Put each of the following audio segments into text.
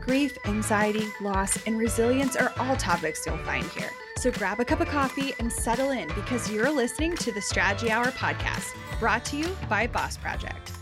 Grief, anxiety, loss, and resilience are all topics you'll find here. So grab a cup of coffee and settle in because you're listening to The Strategy Hour Podcast, brought to you by Boss Project.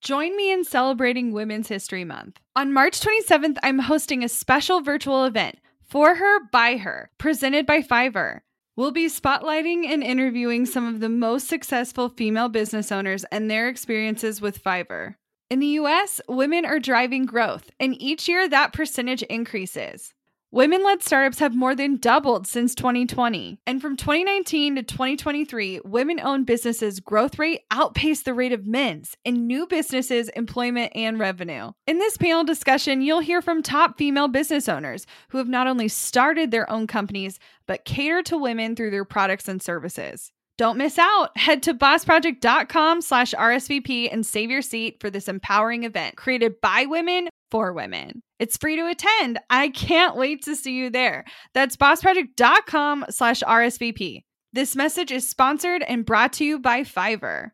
Join me in celebrating Women's History Month. On March 27th, I'm hosting a special virtual event, For Her, By Her, presented by Fiverr. We'll be spotlighting and interviewing some of the most successful female business owners and their experiences with Fiverr. In the US, women are driving growth, and each year that percentage increases. Women-led startups have more than doubled since 2020. And from 2019 to 2023, women-owned businesses' growth rate outpaced the rate of men's in new businesses, employment, and revenue. In this panel discussion, you'll hear from top female business owners who have not only started their own companies, but cater to women through their products and services. Don't miss out. Head to bossproject.com/RSVP and save your seat for this empowering event created by women for women. It's free to attend. I can't wait to see you there. That's bossproject.com/RSVP. This message is sponsored and brought to you by Fiverr.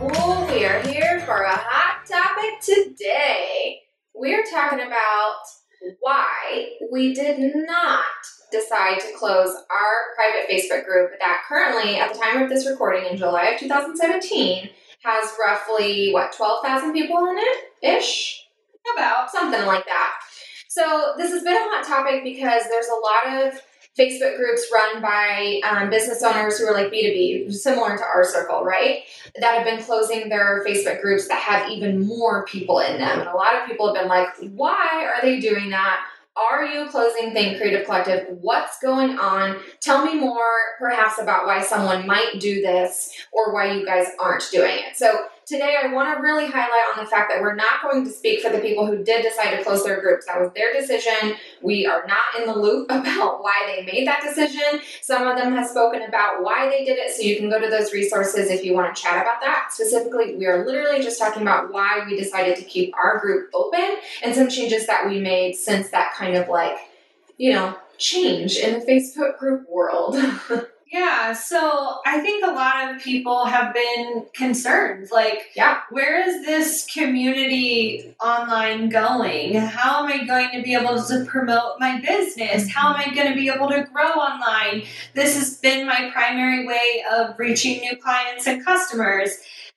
Well, we are here for a hot topic today. We're talking about why we did not decide to close our private Facebook group that currently, at the time of this recording in July of 2017, has roughly, 12,000 people in it-ish? About something like that. So this has been a hot topic because there's a lot of Facebook groups run by business owners who are like B2B, similar to our circle, right? That have been closing their Facebook groups that have even more people in them. And a lot of people have been like, why are they doing that? Are you closing Think Creative Collective? What's going on? Tell me more, perhaps, about why someone might do this or why you guys aren't doing it. So today, I want to really highlight on the fact that we're not going to speak for the people who did decide to close their groups. That was their decision. We are not in the loop about why they made that decision. Some of them have spoken about why they did it, so you can go to those resources if you want to chat about that. Specifically, we are literally just talking about why we decided to keep our group open and some changes that we made since that kind of change in the Facebook group world. Yeah, so I think a lot of people have been concerned, where is this community online going? How am I going to be able to promote my business? How am I going to be able to grow online? This has been my primary way of reaching new clients and customers.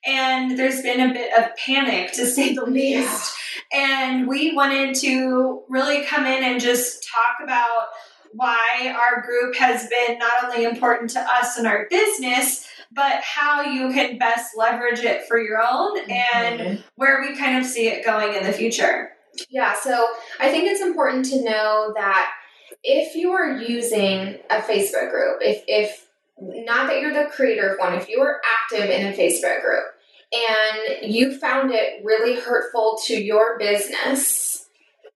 And there's been a bit of panic, to say the least. Yeah. And we wanted to really come in and just talk about why our group has been not only important to us and our business, but how you can best leverage it for your own and where we kind of see it going in the future. Yeah, so I think it's important to know that if you are using a Facebook group, if not that you're the creator of one, if you are active in a Facebook group and you found it really hurtful to your business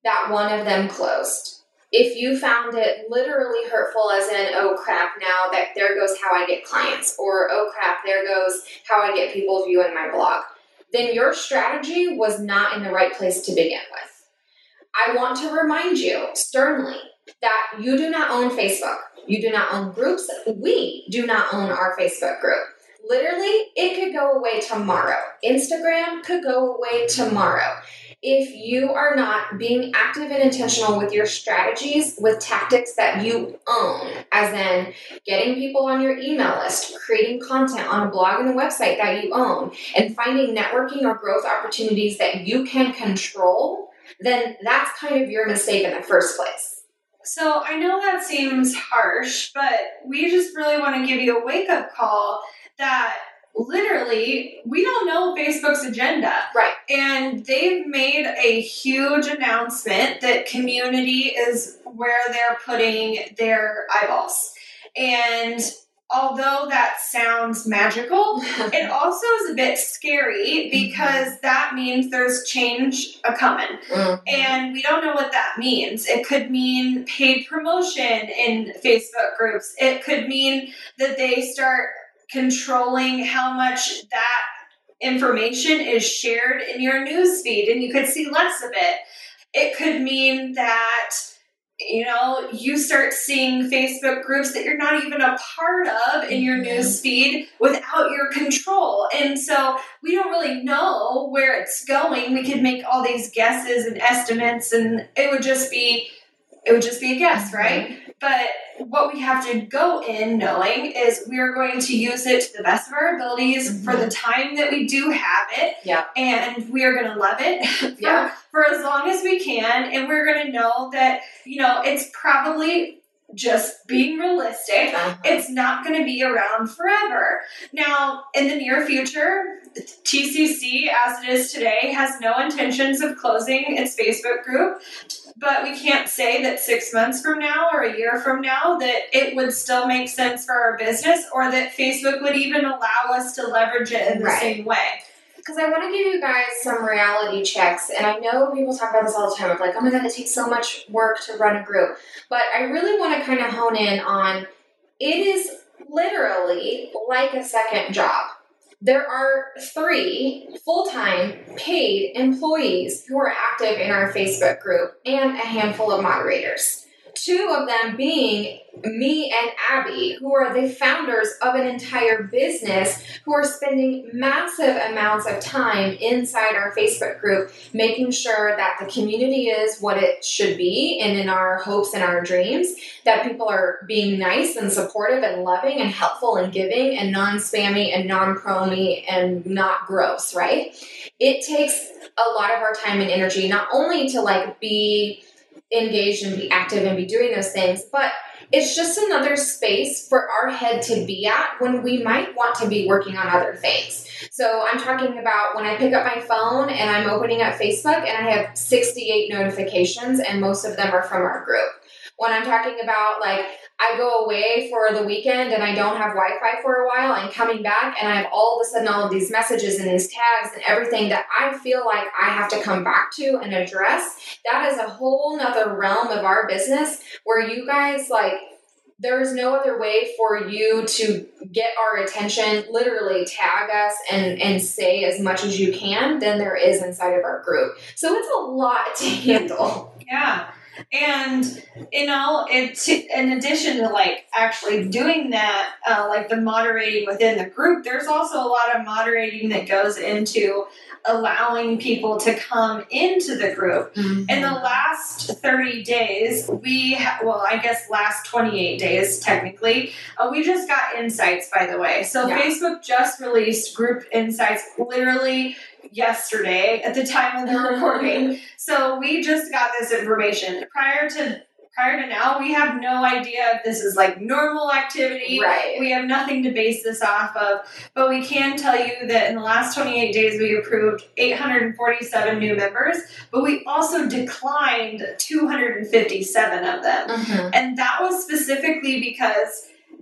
that one of them closed, if you found it literally hurtful as in, oh crap, now that there goes how I get clients, or oh crap, there goes how I get people viewing my blog, then your strategy was not in the right place to begin with. I want to remind you sternly that you do not own Facebook. You do not own groups. We do not own our Facebook group. Literally, it could go away tomorrow. Instagram could go away tomorrow. If you are not being active and intentional with your strategies, with tactics that you own, as in getting people on your email list, creating content on a blog and a website that you own, and finding networking or growth opportunities that you can control, then that's kind of your mistake in the first place. So I know that seems harsh, but we just really want to give you a wake-up call that literally, we don't know Facebook's agenda. Right. And they've made a huge announcement that community is where they're putting their eyeballs. And although that sounds magical, it also is a bit scary because that means there's change a-coming. Mm-hmm. And we don't know what that means. It could mean paid promotion in Facebook groups. It could mean that they start controlling how much that information is shared in your newsfeed and you could see less of it. It could mean that, you know, you start seeing Facebook groups that you're not even a part of in your newsfeed without your control. And so we don't really know where it's going. We could make all these guesses and estimates and it would just be a guess, right? But what we have to go in knowing is we're going to use it to the best of our abilities for the time that we do have it. Yeah. And we are going to love it for as long as we can. And we're going to know that, you know, it's probably just being realistic. It's not going to be around forever. Now, in the near future, TCC, as it is today, has no intentions of closing its Facebook group. But we can't say that 6 months from now or a year from now that it would still make sense for our business or that Facebook would even allow us to leverage it in the same way. Because I want to give you guys some reality checks. And I know people talk about this all the time of like, oh my God, it takes so much work to run a group. But I really want to kind of hone in on it is literally like a second job. There are 3 full-time paid employees who are active in our Facebook group and a handful of moderators. 2 of them being me and Abby, who are the founders of an entire business, who are spending massive amounts of time inside our Facebook group, making sure that the community is what it should be and in our hopes and our dreams, that people are being nice and supportive and loving and helpful and giving and non-spammy and non-crony and not gross, right? It takes a lot of our time and energy, not only to like be engaged and be active and be doing those things, but it's just another space for our head to be at when we might want to be working on other things. So I'm talking about when I pick up my phone and I'm opening up Facebook and I have 68 notifications and most of them are from our group. When I'm talking about like I go away for the weekend and I don't have Wi-Fi for a while and coming back and I have all of a sudden all of these messages and these tags and everything that I feel like I have to come back to and address, that is a whole nother realm of our business where you guys like there's no other way for you to get our attention, literally tag us and say as much as you can than there is inside of our group. So it's a lot to handle. Yeah. And, you know, in addition to, like, actually doing that, like the moderating within the group, there's also a lot of moderating that goes into allowing people to come into the group. Mm-hmm. In the last 30 days, last 28 days, technically, we just got insights, by the way. So Facebook just released group insights literally yesterday at the time of the recording. So we just got this information. Prior to now, we have no idea if this is like normal activity. Right. We have nothing to base this off of, but we can tell you that in the last 28 days, we approved 847 new members, but we also declined 257 of them. Mm-hmm. And that was specifically because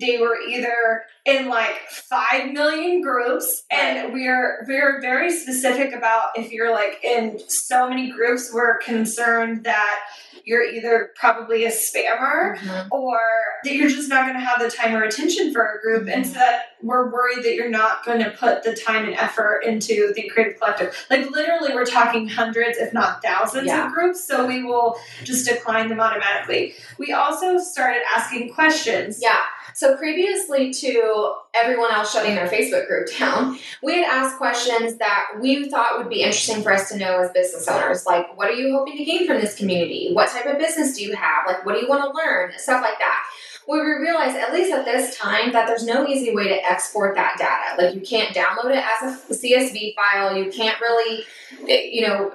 they were either in like 5 million groups, and we're very specific about if you're like in so many groups, we're concerned that you're either probably a spammer or that you're just not going to have the time or attention for a group. And so that we're worried that you're not going to put the time and effort into the Creative Collective. Like literally we're talking hundreds, if not thousands of groups. So we will just decline them automatically. We also started asking questions. Yeah. So previously to everyone else shutting their Facebook group down, we had asked questions that we thought would be interesting for us to know as business owners. Like, what are you hoping to gain from this community? What type of business do you have? Like, what do you want to learn? Stuff like that. Well, we realized, at least at this time, that there's no easy way to export that data. Like, you can't download it as a CSV file. You can't really, you know,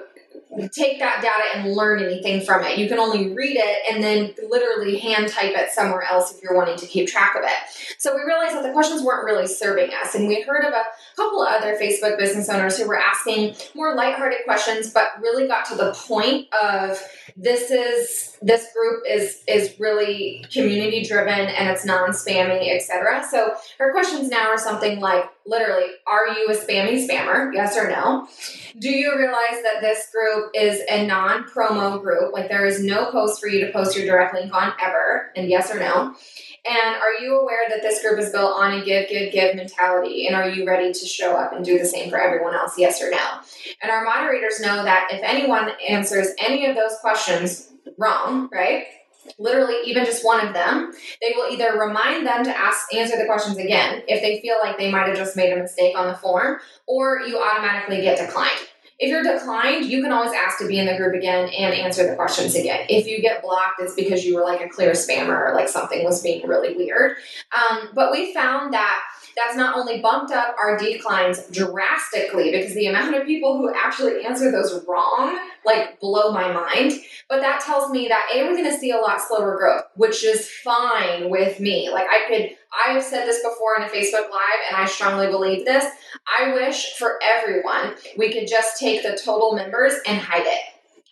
take that data and learn anything from it. You can only read it and then literally hand type it somewhere else if you're wanting to keep track of it. So we realized that the questions weren't really serving us. And we heard of a couple of other Facebook business owners who were asking more lighthearted questions, but really got to the point of this group is really community driven and it's non-spammy, etc. So her questions now are something like, literally, are you a spammy spammer? Yes or no? Do you realize that this group is a non-promo group? Like, there is no post for you to post your direct link on ever, and yes or no? And are you aware that this group is built on a give mentality? And are you ready to show up and do the same for everyone else? Yes or no? And our moderators know that if anyone answers any of those questions wrong, right? Literally, even just one of them, they will either remind them to answer the questions again if they feel like they might have just made a mistake on the form, or you automatically get declined. If you're declined, you can always ask to be in the group again and answer the questions again. If you get blocked, it's because you were like a clear spammer or like something was being really weird. But we found that that's not only bumped up our declines drastically, because the amount of people who actually answer those wrong, like, blow my mind, but that tells me that, A, we're going to see a lot slower growth, which is fine with me. Like, I have said this before in a Facebook Live, and I strongly believe this. I wish for everyone we could just take the total members and hide it.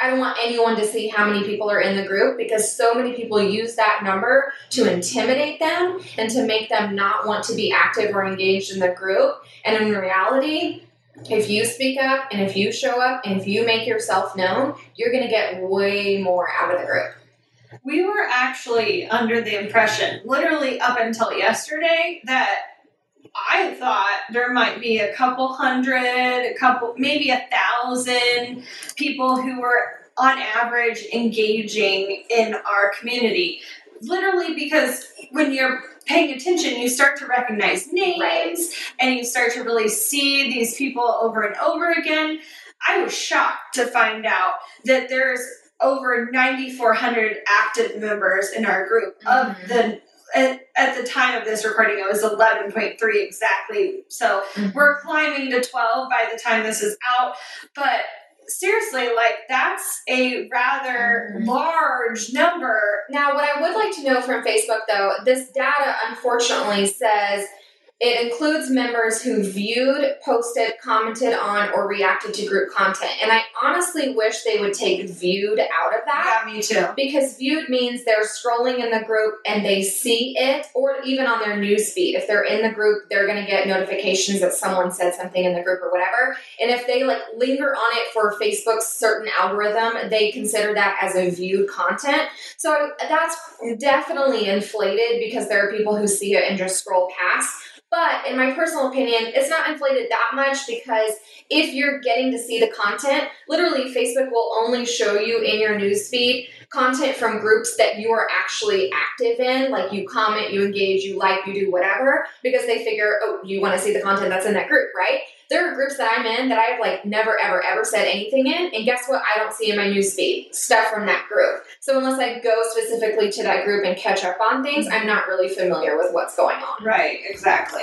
I don't want anyone to see how many people are in the group, because so many people use that number to intimidate them and to make them not want to be active or engaged in the group. And in reality, if you speak up and if you show up and if you make yourself known, you're going to get way more out of the group. We were actually under the impression, literally up until yesterday, that I thought there might be a couple hundred, maybe 1,000 people who were on average engaging in our community. Literally, because when you're paying attention, you start to recognize names, right, and you start to really see these people over and over again. I was shocked to find out that there's over 9,400 active members in our group. Mm-hmm. At the time of this recording, it was 11.3 exactly. So we're climbing to 12 by the time this is out. But seriously, like, that's a rather large number. Now, what I would like to know from Facebook, though, this data unfortunately says it includes members who viewed, posted, commented on, or reacted to group content. And I honestly wish they would take viewed out of that. Yeah, me too. Because viewed means they're scrolling in the group and they see it, or even on their newsfeed. If they're in the group, they're going to get notifications that someone said something in the group or whatever. And if they, like, linger on it for Facebook's certain algorithm, they consider that as a viewed content. So that's definitely inflated, because there are people who see it and just scroll past. But in my personal opinion, it's not inflated that much, because if you're getting to see the content, literally Facebook will only show you in your newsfeed content from groups that you are actually active in, like you comment, you engage, you like, you do whatever, because they figure, oh, you want to see the content that's in that group, right? There are groups that I'm in that I've, like, never, ever, ever said anything in, and guess what I don't see in my newsfeed? Stuff from that group. So unless I go specifically to that group and catch up on things, I'm not really familiar with what's going on. Right, exactly.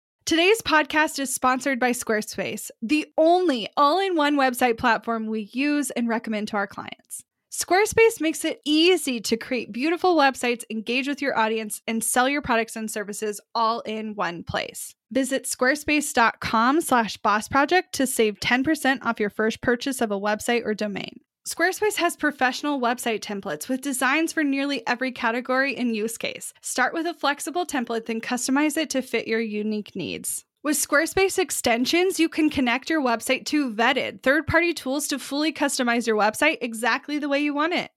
Today's podcast is sponsored by Squarespace, the only all-in-one website platform we use and recommend to our clients. Squarespace makes it easy to create beautiful websites, engage with your audience, and sell your products and services all in one place. Visit squarespace.com/bossproject to save 10% off your first purchase of a website or domain. Squarespace has professional website templates with designs for nearly every category and use case. Start with a flexible template, then customize it to fit your unique needs. With Squarespace extensions, you can connect your website to vetted third-party tools to fully customize your website exactly the way you want it.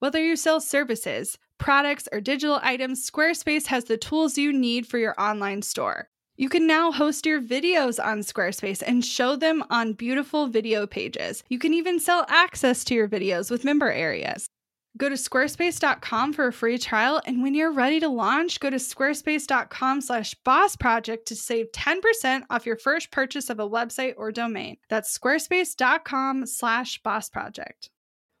Whether you sell services, products, or digital items, Squarespace has the tools you need for your online store. You can now host your videos on Squarespace and show them on beautiful video pages. You can even sell access to your videos with member areas. Go to squarespace.com for a free trial, and when you're ready to launch, go to squarespace.com/bossproject to save 10% off your first purchase of a website or domain. That's squarespace.com/bossproject.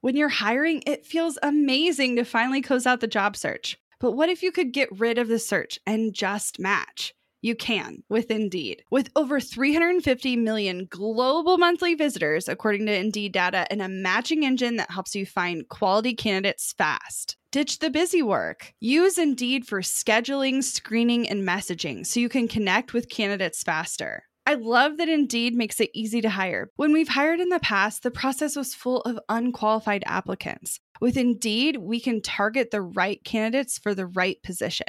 When you're hiring, it feels amazing to finally close out the job search. But what if you could get rid of the search and just match? You can with Indeed. With over 350 million global monthly visitors, according to Indeed data, and a matching engine that helps you find quality candidates fast. Ditch the busy work. Use Indeed for scheduling, screening, and messaging so you can connect with candidates faster. I love that Indeed makes it easy to hire. When we've hired in the past, the process was full of unqualified applicants. With Indeed, we can target the right candidates for the right position.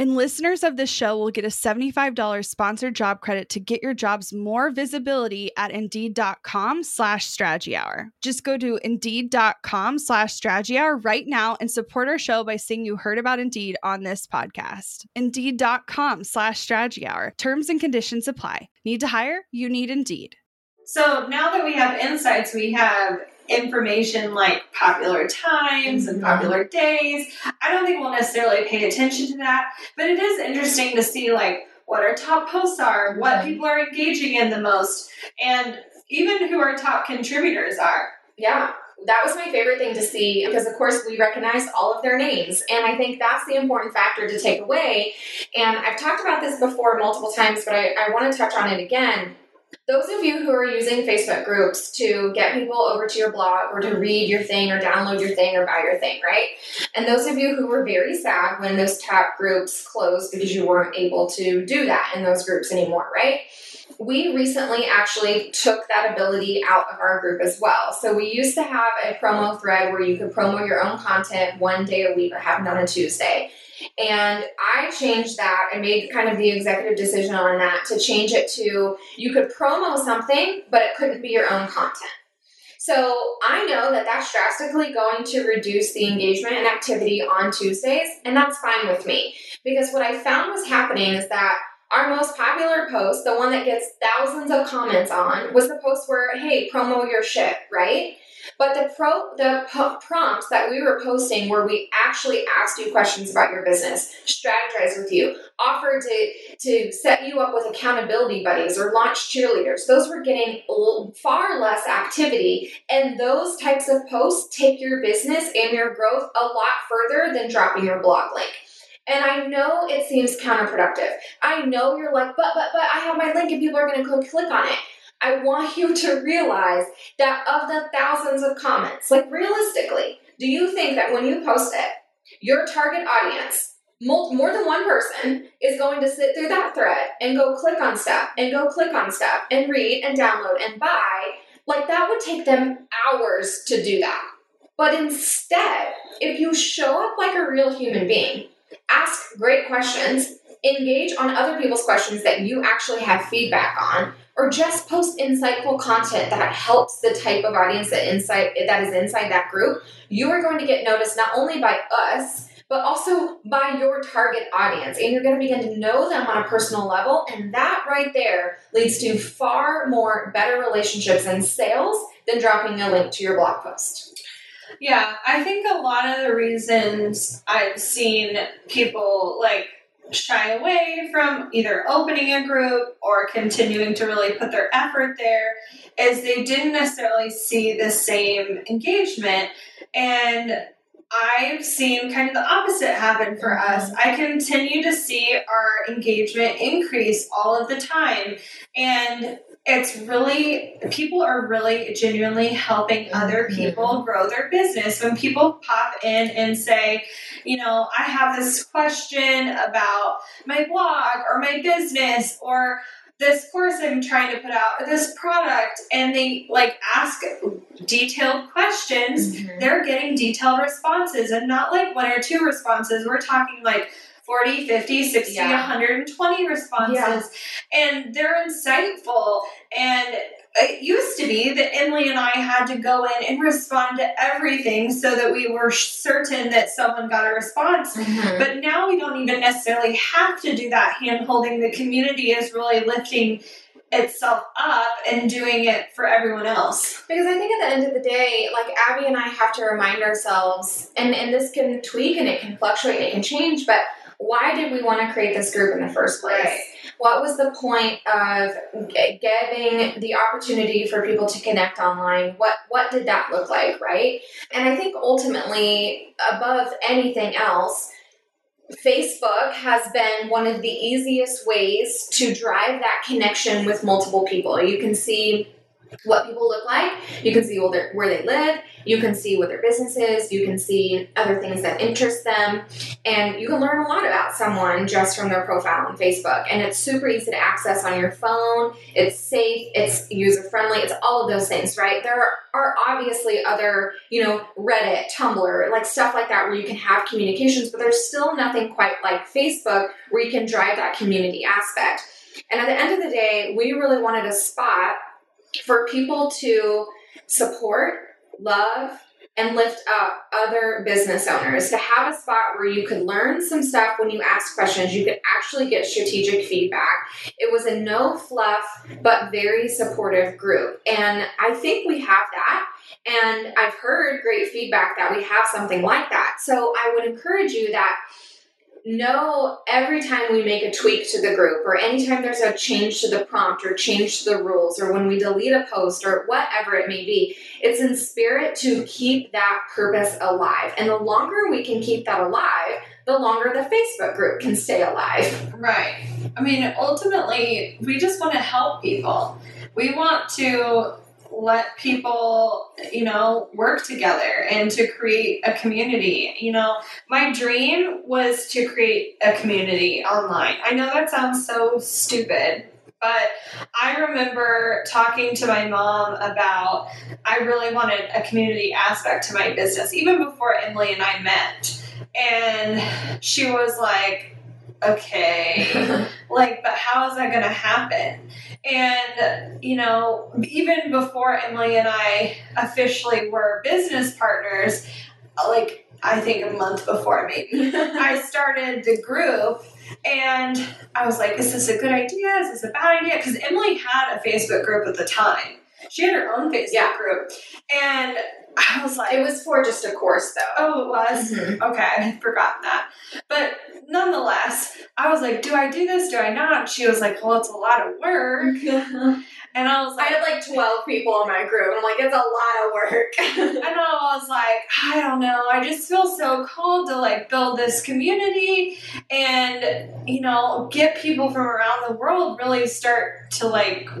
And listeners of this show will get a $75 sponsored job credit to get your jobs more visibility at Indeed.com/strategy hour. Just go to Indeed.com/strategy hour right now and support our show by saying you heard about Indeed on this podcast. Indeed.com/strategy hour. Terms and conditions apply. Need to hire? You need Indeed. So now that we have insights, we have information like popular times and popular days. I don't think we'll necessarily pay attention to that, but it is interesting to see like what our top posts are, what people are engaging in the most, and even who our top contributors are. Yeah. That was my favorite thing to see because, of course, we recognize all of their names. And I think that's the important factor to take away. And I've talked about this before multiple times, but I want to touch on it again. Those of you who are using Facebook groups to get people over to your blog or to read your thing or download your thing or buy your thing, right? And those of you who were very sad when those top groups closed because you weren't able to do that in those groups anymore, right? We recently actually took that ability out of our group as well. So we used to have a promo thread where you could promo your own content one day a week or have it on a Tuesday. And I changed that. I made kind of the executive decision on that to change it to you could promo something, but it couldn't be your own content. So I know that that's drastically going to reduce the engagement and activity on Tuesdays, and that's fine with me. Because what I found was happening is that our most popular post, the one that gets thousands of comments on, was the post where, hey, promo your shit, right? But the prompts that we were posting where we actually asked you questions about your business, strategized with you, offered to set you up with accountability buddies or launch cheerleaders, those were getting far less activity. And those types of posts take your business and your growth a lot further than dropping your blog link. And I know it seems counterproductive. I know you're like, but I have my link and people are going to click on it. I want you to realize that of the thousands of comments, like realistically, do you think that when you post it, your target audience, more than one person, is going to sit through that thread and go click on stuff and read and download and buy? Like that would take them hours to do that. But instead, if you show up like a real human being, ask great questions, engage on other people's questions that you actually have feedback on, or just post insightful content that helps the type of audience that is inside that group, you are going to get noticed not only by us, but also by your target audience. And you're going to begin to know them on a personal level. And that right there leads to far more better relationships and sales than dropping a link to your blog post. Yeah, I think a lot of the reasons I've seen people shy away from either opening a group or continuing to really put their effort there is they didn't necessarily see the same engagement. And I've seen kind of the opposite happen for us. I continue to see our engagement increase all of the time. And it's really, people are really genuinely helping other people grow their business. When people pop in and say, I have this question about my blog or my business or this course I'm trying to put out, or this product, and they ask detailed questions, they're getting detailed responses, and not one or two responses. We're talking 40, 50, 60, 120 responses. Yeah. And they're insightful. And it used to be that Emily and I had to go in and respond to everything so that we were certain that someone got a response. But now we don't even necessarily have to do that hand-holding. The community is really lifting itself up and doing it for everyone else. Because I think at the end of the day, Abby and I have to remind ourselves, and this can tweak and it can fluctuate and it can change, but why did we want to create this group in the first place? Right. What was the point of giving the opportunity for people to connect online? What did that look like, right? And I think ultimately, above anything else, Facebook has been one of the easiest ways to drive that connection with multiple people. You can see what people look like. You can see where they live. You can see what their business is. You can see other things that interest them. And you can learn a lot about someone just from their profile on Facebook. And it's super easy to access on your phone. It's safe. It's user-friendly. It's all of those things, right? There are obviously other, Reddit, Tumblr, stuff like that where you can have communications, but there's still nothing quite like Facebook where you can drive that community aspect. And at the end of the day, we really wanted a spot for people to support, love, and lift up other business owners, to have a spot where you could learn some stuff when you ask questions. You could actually get strategic feedback. It was a no fluff, but very supportive group. And I think we have that. And I've heard great feedback that we have something like that. So I would encourage you that know every time we make a tweak to the group or anytime there's a change to the prompt or change to the rules or when we delete a post or whatever it may be, it's in spirit to keep that purpose alive. And the longer we can keep that alive, the longer the Facebook group can stay alive. Right. I mean, ultimately, we just want to help people. We want to let people, work together and to create a community. My dream was to create a community online. I know that sounds so stupid, but I remember talking to my mom about I really wanted a community aspect to my business, even before Emily and I met. And she was like, okay, but how is that going to happen? And, even before Emily and I officially were business partners, I think a month before maybe, I started the group and I was like, is this a good idea? Is this a bad idea? Because Emily had a Facebook group at the time. She had her own Facebook group. And I was like... It was for just a course, though. Oh, it was? Okay, I forgot that. But nonetheless, I was like, do I do this? Do I not? She was like, well, it's a lot of work. And I was like... I had 12 people in my group. And I'm like, it's a lot of work. And I was like, I don't know. I just feel so called to, build this community and, get people from around the world really start to,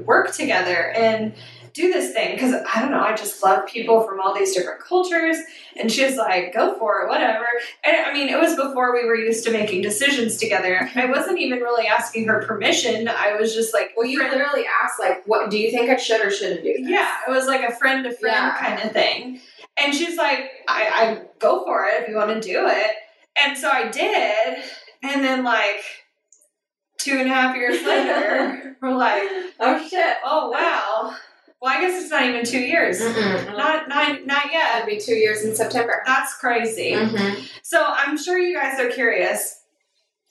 work together and... do this thing, because I don't know, I just love people from all these different cultures. And she was like, go for it, whatever. And I mean, it was before we were used to making decisions together. I wasn't even really asking her permission. I was just like, well, you literally asked, what do you think I should or shouldn't do this? Yeah, it was like a friend to friend kind of thing. And she's like, I go for it if you want to do it. And so I did. And then 2.5 years later, we're like, oh shit, oh wow. Well, I guess it's not even 2 years. Mm-hmm. Not yet. It'll be 2 years in September. That's crazy. Mm-hmm. So I'm sure you guys are curious,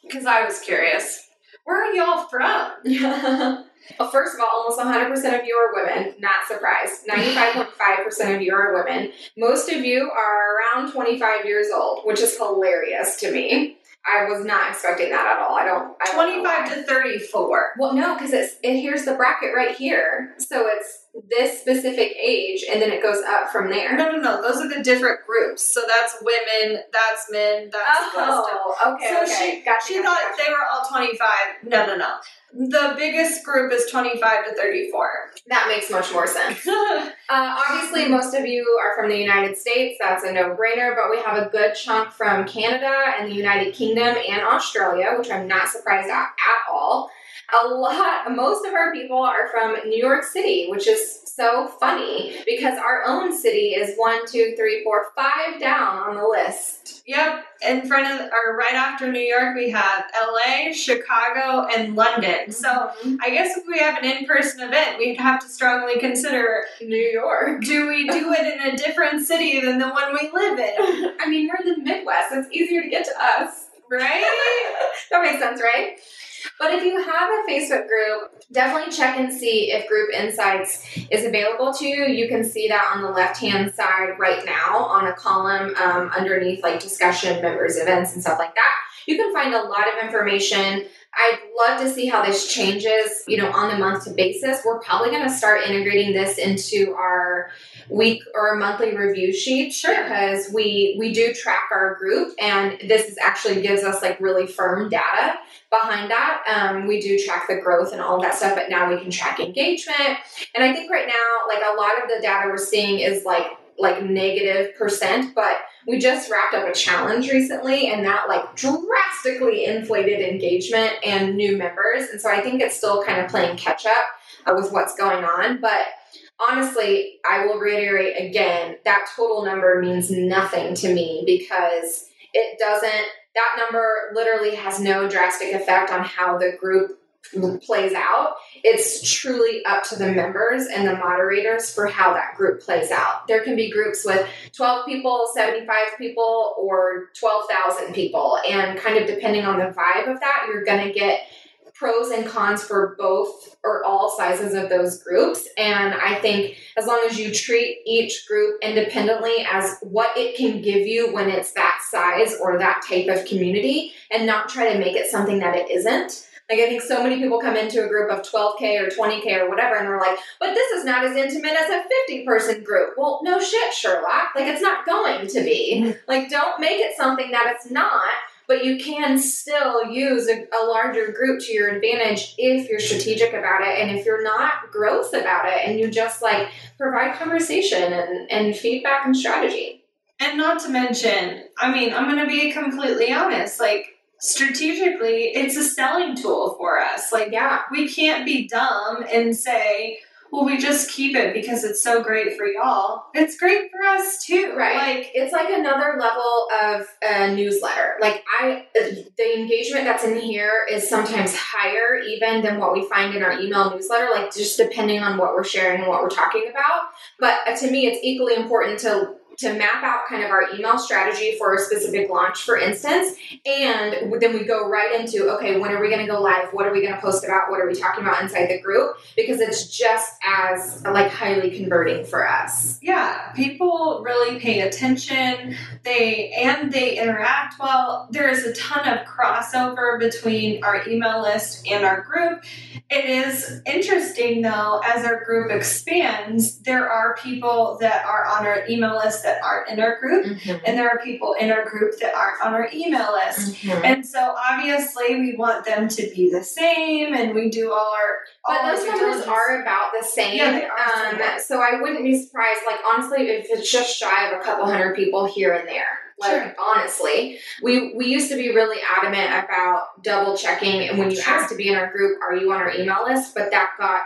because I was curious. Where are y'all from? Well, first of all, almost 100% of you are women. Not surprised. 95.5% of you are women. Most of you are around 25 years old, which is hilarious to me. I was not expecting that at all. I don't 25 to 34. Well, no, because here's the bracket right here. So it's this specific age, and then it goes up from there. No. Those are the different groups. So that's women, that's men, that's okay. So okay. She thought they were all 25. No. The biggest group is 25 to 34. That makes much more sense. Obviously, most of you are from the United States. That's a no-brainer, but we have a good chunk from Canada and the United Kingdom and Australia, which I'm not surprised at all. Most of our people are from New York City, which is so funny because our own city is 1, 2, 3, 4, 5 down on the list. Yep. In front of, or right after New York, we have LA, Chicago, and London. So I guess if we have an in-person event, we'd have to strongly consider New York. Do we do it in a different city than the one we live in? I mean, we're in the Midwest. It's easier to get to us, right? That makes sense, right? But if you have a Facebook group, definitely check and see if Group Insights is available to you. You can see that on the left-hand side right now on a column underneath like discussion, members, events, and stuff like that. You can find a lot of information. I'd love to see how this changes, on the month to basis. We're probably going to start integrating this into our week or monthly review sheet. Sure. Because we do track our group, and this is actually gives us like really firm data behind that. We do track the growth and all of that stuff, but now we can track engagement. And I think right now, like a lot of the data we're seeing is like negative %, but we just wrapped up a challenge recently, and that like drastically inflated engagement and new members. And so I think it's still kind of playing catch up with what's going on. But honestly, I will reiterate again, that total number means nothing to me because it doesn't, that number literally has no drastic effect on how the group plays out. It's truly up to the members and the moderators for how that group plays out. There can be groups with 12 people, 75 people, or 12,000 people. And kind of depending on the vibe of that, you're going to get pros and cons for both or all sizes of those groups. And I think as long as you treat each group independently as what it can give you when it's that size or that type of community, and not try to make it something that it isn't. Like, I think so many people come into a group of 12K or 20K or whatever, and they're like, but this is not as intimate as a 50-person group. Well, no shit, Sherlock. Like, it's not going to be. Like, don't make it something that it's not, but you can still use a larger group to your advantage if you're strategic about it, and if you're not gross about it, and you just, like, provide conversation and feedback and strategy. And not to mention, I mean, I'm going to be completely honest, like, strategically, it's a selling tool for us. Like, yeah, we can't be dumb and say, well, we just keep it because it's so great for y'all. It's great for us too, right? Like, it's like another level of a newsletter. Like, the engagement that's in here is sometimes higher even than what we find in our email newsletter, like just depending on what we're sharing and what we're talking about. But to me, it's equally important to map out kind of our email strategy for a specific launch, for instance, and then we go right into, okay, when are we going to go live? What are we going to post about? What are we talking about inside the group? Because it's just as like highly converting for us. Yeah. People really pay attention. They interact well. There is a ton of crossover between our email list and our group. It is interesting though, as our group expands, there are people that are on our email list that aren't in our group, and there are people in our group that aren't on our email list. And so obviously we want them to be the same, and we do all our those numbers are about the same. Yeah, they are so I wouldn't be surprised, like honestly, if it's just shy of a couple hundred people here and there. Like, honestly, we used to be really adamant about double checking, and when you asked to be in our group, are you on our email list? But that got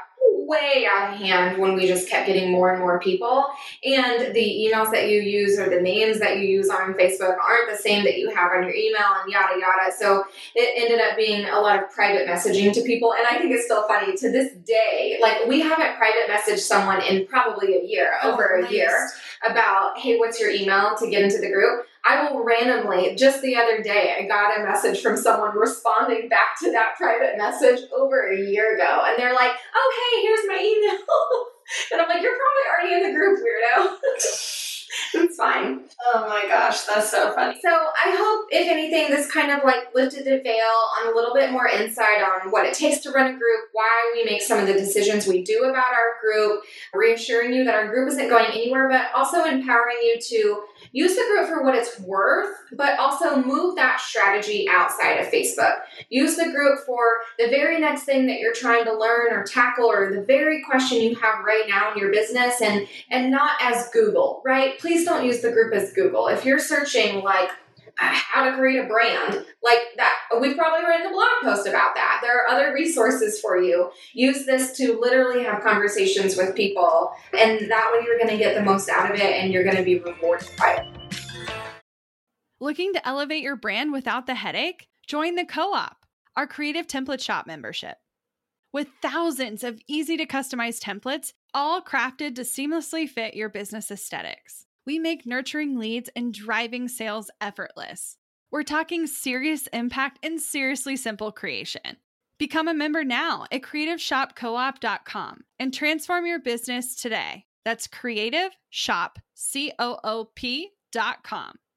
way out of hand when we just kept getting more and more people. And the emails that you use or the names that you use on Facebook aren't the same that you have on your email and yada, yada. So it ended up being a lot of private messaging to people. And I think it's still funny to this day. Like, we haven't private messaged someone in probably a year, over a year about, hey, what's your email to get into the group? I will randomly, just the other day, I got a message from someone responding back to that private message over a year ago. And they're like, oh, hey, here's my email. And I'm like, you're probably already in the group, weirdo. It's fine. Oh my gosh, that's so funny. So I hope, if anything, this kind of like lifted the veil on a little bit more insight on what it takes to run a group, why we make some of the decisions we do about our group, reassuring you that our group isn't going anywhere, but also empowering you to use the group for what it's worth, but also move that strategy outside of Facebook. Use the group for the very next thing that you're trying to learn or tackle, or the very question you have right now in your business, and not as Google, right? Please don't use the group as Google. If you're searching like how to create a brand, like that, we've probably written a blog post about that. There are other resources for you. Use this to literally have conversations with people, and that way you're going to get the most out of it and you're going to be rewarded by it. Looking to elevate your brand without the headache? Join the Co-op, our creative template shop membership. With thousands of easy to customize templates, all crafted to seamlessly fit your business aesthetics. We make nurturing leads and driving sales effortless. We're talking serious impact and seriously simple creation. Become a member now at creativeshopcoop.com and transform your business today. That's creativeshopcoop.com.